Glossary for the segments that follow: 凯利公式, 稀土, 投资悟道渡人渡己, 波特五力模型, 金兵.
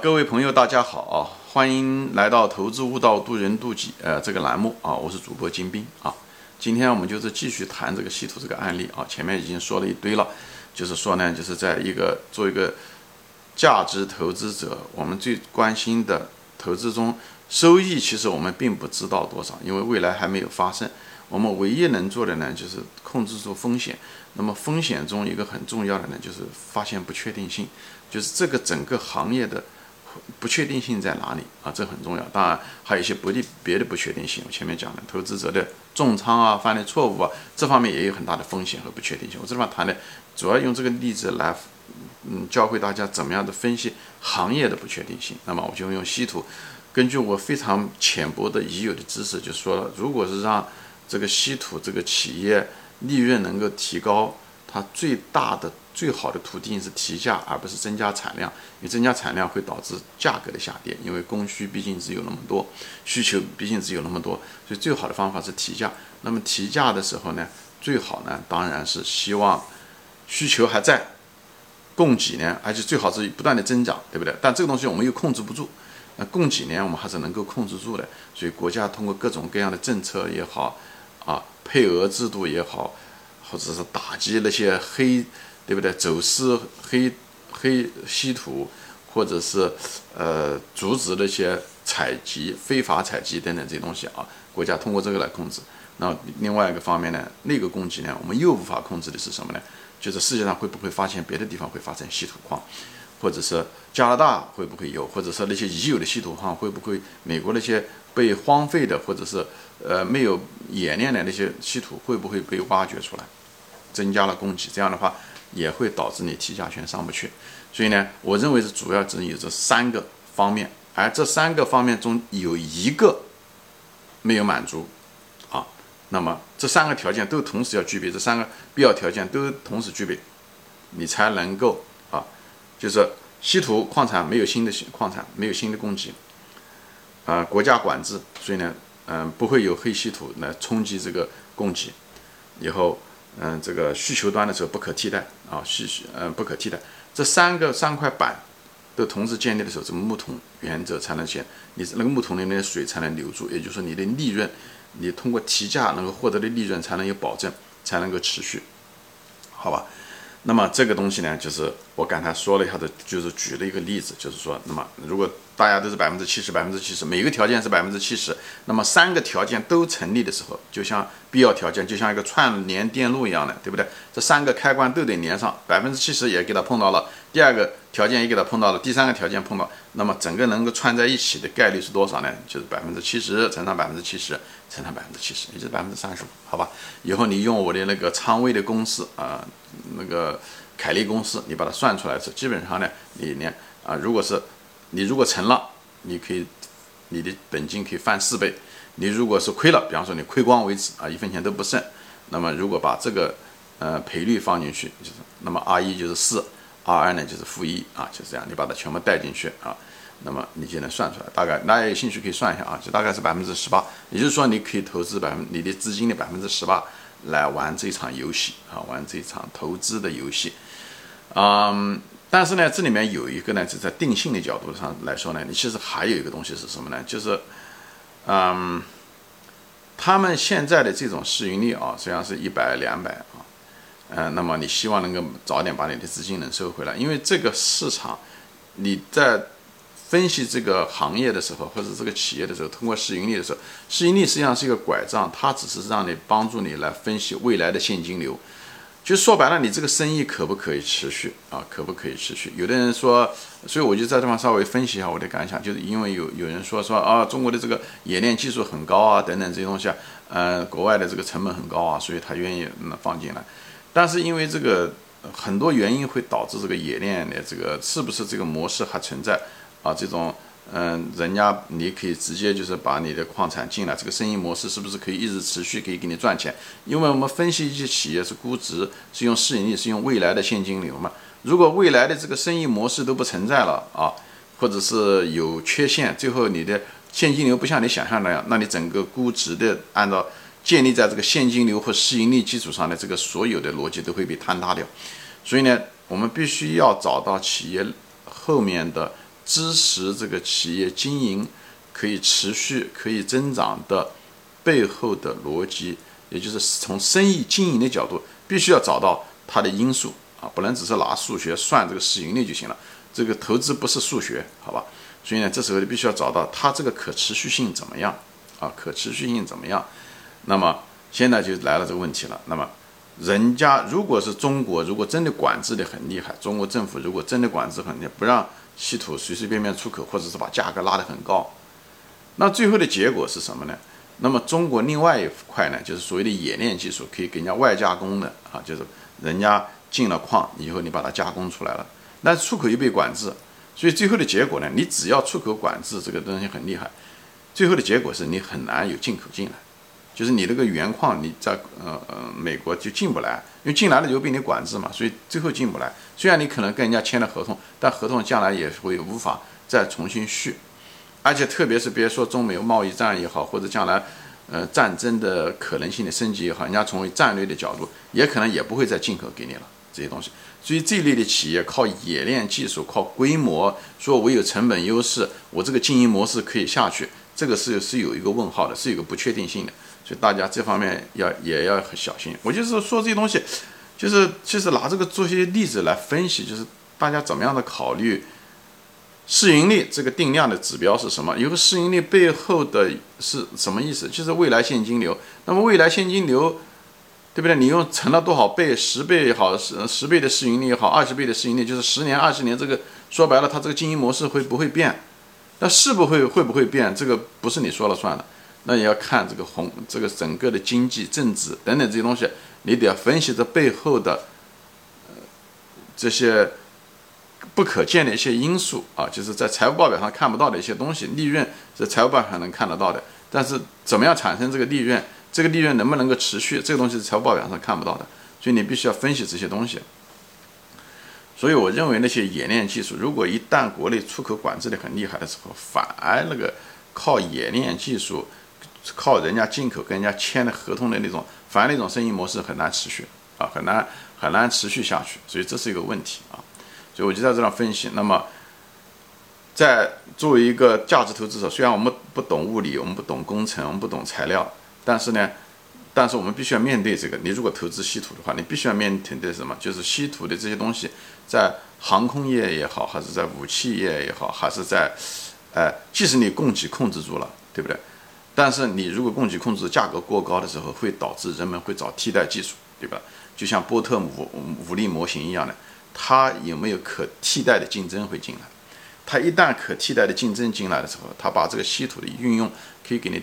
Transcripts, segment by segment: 各位朋友大家好啊，欢迎来到投资悟道渡人渡己这个栏目啊，我是主播金兵啊。今天我们就是继续谈这个稀土这个案例啊，前面已经说了一堆了，就是说呢，就是在一个做一个价值投资者，我们最关心的投资中收益，其实我们并不知道多少，因为未来还没有发生。我们唯一能做的呢，就是控制住风险。那么风险中一个很重要的呢，就是发现不确定性，就是这个整个行业的不确定性在哪里啊？这很重要。当然还有一些别的不确定性，我前面讲的投资者的重仓啊、犯的错误啊，这方面也有很大的风险和不确定性。我这地方谈的主要用这个例子来，教会大家怎么样的分析行业的不确定性。那么我就用稀土，根据我非常浅薄的已有的知识，就说了，如果是让这个稀土这个企业利润能够提高，它最大的最好的途径是提价，而不是增加产量。因为增加产量会导致价格的下跌，因为供需毕竟只有那么多，需求毕竟只有那么多，所以最好的方法是提价。那么提价的时候呢，最好呢当然是希望需求还在，供给呢，而且最好是不断的增长，对不对？但这个东西我们又控制不住，那供给呢我们还是能够控制住的。所以国家通过各种各样的政策也好，啊，配额制度也好，或者是打击那些黑，对不对？走私黑稀土，或者是阻止那些采集、非法采集等等这些东西啊，国家通过这个来控制。那另外一个方面呢，那个供给呢，我们又无法控制的是什么呢？就是世界上会不会发现别的地方会发生稀土矿，或者是加拿大会不会有，或者是那些已有的稀土矿会不会美国那些被荒废的或者是没有演练的那些稀土会不会被挖掘出来，增加了供给，这样的话也会导致你提价权上不去。所以呢，我认为是主要只有这三个方面，而这三个方面中有一个没有满足啊，那么这三个条件都同时要具备，这三个必要条件都同时具备，你才能够啊，就是稀土矿产没有新的矿产，没有新的供给，国家管制，所以呢，不会有黑稀土来冲击这个供给。以后，这个需求端的时候不可替代啊，不可替代。这三块板都同时建立的时候，这木桶原则才能显，你那个木桶里面的水才能留住，也就是说你的利润，你通过提价能够获得的利润才能有保证，才能够持续，好吧？那么这个东西呢，就是我刚才说了一下的，就是举了一个例子，就是说，那么如果大家都是70%，每个条件是70%，那么三个条件都成立的时候，就像必要条件，就像一个串联电路一样的，对不对？这三个开关都得连上，70%也给它碰到了，第二个条件也给它碰到了，第三个条件碰到，那么整个能够串在一起的概率是多少呢？就是70%乘上70%乘上70%，也就是35%，好吧？以后你用我的那个仓位的公式啊，那个凯利公式，你把它算出来的时候，基本上呢，你连啊，如果成了，你的本金可以翻4倍；你如果是亏了，比方说你亏光为止啊，1分钱都不剩。那么如果把这个赔率放进去，就是那么 R1 就是4，R2 呢就是-1啊，就是这样，你把它全部带进去啊，那么你就能算出来。大概大家有兴趣可以算一下啊，就大概是18%，也就是说你可以投资你的资金的18%来玩这场游戏啊，玩这场投资的游戏，但是呢，这里面有一个呢，就在定性的角度上来说呢，你其实还有一个东西是什么呢？就是，他们现在的这种市盈率啊，实际上是100、200啊，那么你希望能够早点把你的资金能收回来，因为这个市场，你在分析这个行业的时候，或者这个企业的时候，通过市盈率的时候，市盈率实际上是一个拐杖，它只是让你帮助你来分析未来的现金流。就说白了，你这个生意可不可以持续啊？可不可以持续？有的人说，所以我就在这方稍微分析一下我的感想，就是因为有人说啊，中国的这个冶炼技术很高啊，等等这些东西啊，国外的这个成本很高啊，所以他愿意放进来。但是因为这个很多原因会导致这个冶炼的这个是不是这个模式还存在啊？这种人家你可以直接就是把你的矿产进来，这个生意模式是不是可以一直持续，可以给你赚钱？因为我们分析一些企业是估值，是用市盈率，是用未来的现金流嘛。如果未来的这个生意模式都不存在了啊，或者是有缺陷，最后你的现金流不像你想象那样，那你整个估值的按照建立在这个现金流和市盈率基础上的这个所有的逻辑都会被坍塌掉。所以呢，我们必须要找到企业后面的支持这个企业经营可以持续、可以增长的背后的逻辑，也就是从生意经营的角度，必须要找到它的因素啊，不能只是拿数学算这个市盈率就行了。这个投资不是数学，好吧？所以呢，这时候你必须要找到它这个可持续性怎么样啊？可持续性怎么样？那么现在就来了这个问题了。那么人家如果是中国，如果真的管制的很厉害，中国政府如果真的管制很厉害，不让稀土随随便便出口，或者是把价格拉得很高，那最后的结果是什么呢？那么中国另外一块呢，就是所谓的冶炼技术，可以给人家外加工的啊，就是人家进了矿以后，你把它加工出来了，那出口又被管制，所以最后的结果呢，你只要出口管制这个东西很厉害，最后的结果是你很难有进口进来，就是你那个原矿你在美国就进不来，因为进来了就被你管制嘛，所以最后进不来。虽然你可能跟人家签了合同，但合同将来也会无法再重新续。而且特别是别说中美贸易战也好，或者将来战争的可能性的升级也好，人家从战略的角度也可能也不会再进口给你了这些东西。所以这一类的企业靠冶炼技术、靠规模说我有成本优势，我这个经营模式可以下去，这个是有一个问号的，是有一个不确定性的。所以大家这方面也要很小心。我就是说这些东西就是拿这个做些例子来分析，就是大家怎么样的考虑市盈率这个定量的指标是什么？有个市盈率背后的是什么意思？就是未来现金流。那么未来现金流，对不对？你用乘了多少倍？10倍也好，10倍的市盈率也好，20倍的市盈率，就是10年、20年这个说白了，它这个经营模式会不会变？那会不会变？这个不是你说了算的，那也要看这个整个的经济、政治等等这些东西，你得要分析这背后的这些不可见的一些因素啊，就是在财务报表上看不到的一些东西。利润在财务报表上能看得到的，但是怎么样产生这个利润，这个利润能不能够持续，这个东西是财务报表上看不到的，所以你必须要分析这些东西。所以我认为那些冶炼技术，如果一旦国内出口管制的很厉害的时候，反而那个靠冶炼技术、靠人家进口跟人家签的合同的那种，反而那种生意模式很难持续啊，很难持续下去，所以这是一个问题啊。所以我就在这样分析。那么，在作为一个价值投资者，虽然我们不懂物理，我们不懂工程，我们不懂材料，但是我们必须要面对这个。你如果投资稀土的话，你必须要面对什么？就是稀土的这些东西，在航空业也好，还是在武器业也好，还是在，即使你供给控制住了，对不对？但是你如果供给控制价格过高的时候，会导致人们会找替代技术，对吧？就像波特五力模型一样的。它有没有可替代的竞争会进来？它一旦可替代的竞争进来的时候，它把这个稀土的运用可以给你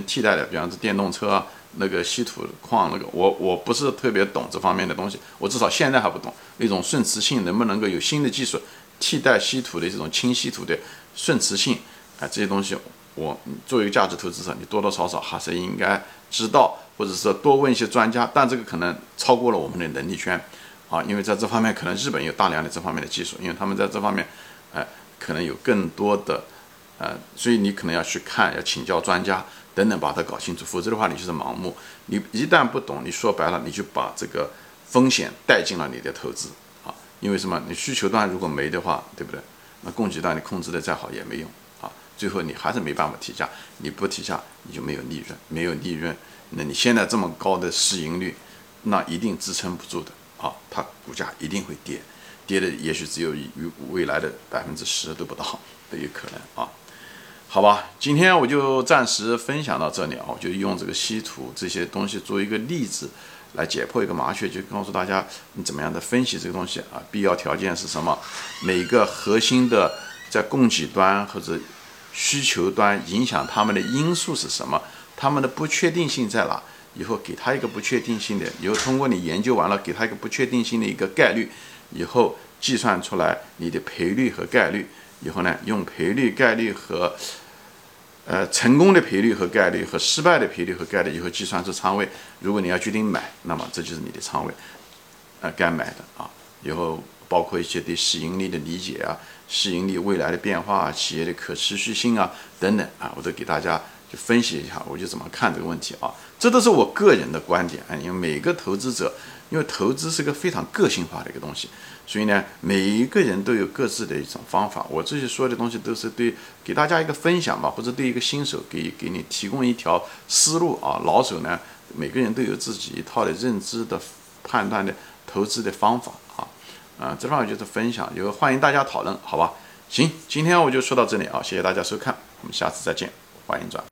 替代的，比方说电动车啊，那个稀土矿那个，我不是特别懂这方面的东西，我至少现在还不懂。那种顺磁性能不能够有新的技术替代稀土的这种轻稀土的顺磁性啊？这些东西我作为一个价值投资者，你多多少少还是应该知道，或者是多问一些专家，但这个可能超过了我们的能力圈。啊，因为在这方面可能日本有大量的这方面的技术，因为他们在这方面，可能有更多的，所以你可能要去看，要请教专家等等，把它搞清楚，否则的话你就是盲目。你一旦不懂，你说白了，你就把这个风险带进了你的投资啊。因为什么？你需求端如果没的话，对不对？那供给端你控制的再好也没用啊，最后你还是没办法提价。你不提价，你就没有利润，没有利润，那你现在这么高的市盈率，那一定支撑不住的。啊，它股价一定会跌，跌的也许只有未来的10%都不到，都有可能啊。好吧，今天我就暂时分享到这里啊，我就用这个稀土这些东西做一个例子，来解剖一个麻雀，就告诉大家你怎么样的分析这个东西啊，必要条件是什么，每个核心的在供给端或者需求端影响他们的因素是什么，他们的不确定性在哪。以后给他一个不确定性的，以后通过你研究完了，给他一个不确定性的一个概率，以后计算出来你的赔率和概率，以后呢用赔率、概率和成功的赔率和概率和失败的赔率和概率，以后计算出仓位。如果你要决定买，那么这就是你的仓位，该买的啊。以后包括一些对市盈率的理解啊，市盈率未来的变化啊，企业的可持续性啊等等啊，我都给大家。就分析一下，我就怎么看这个问题啊，这都是我个人的观点，因为每个投资者因为投资是个非常个性化的一个东西，所以呢，每一个人都有各自的一种方法。我这些说的东西都是对给大家一个分享吧，或者对一个新手给你提供一条思路啊。老手呢，每个人都有自己一套的认知的判断的投资的方法啊。这方面就是分享，也欢迎大家讨论，好吧？行，今天我就说到这里啊，谢谢大家收看，我们下次再见，欢迎转。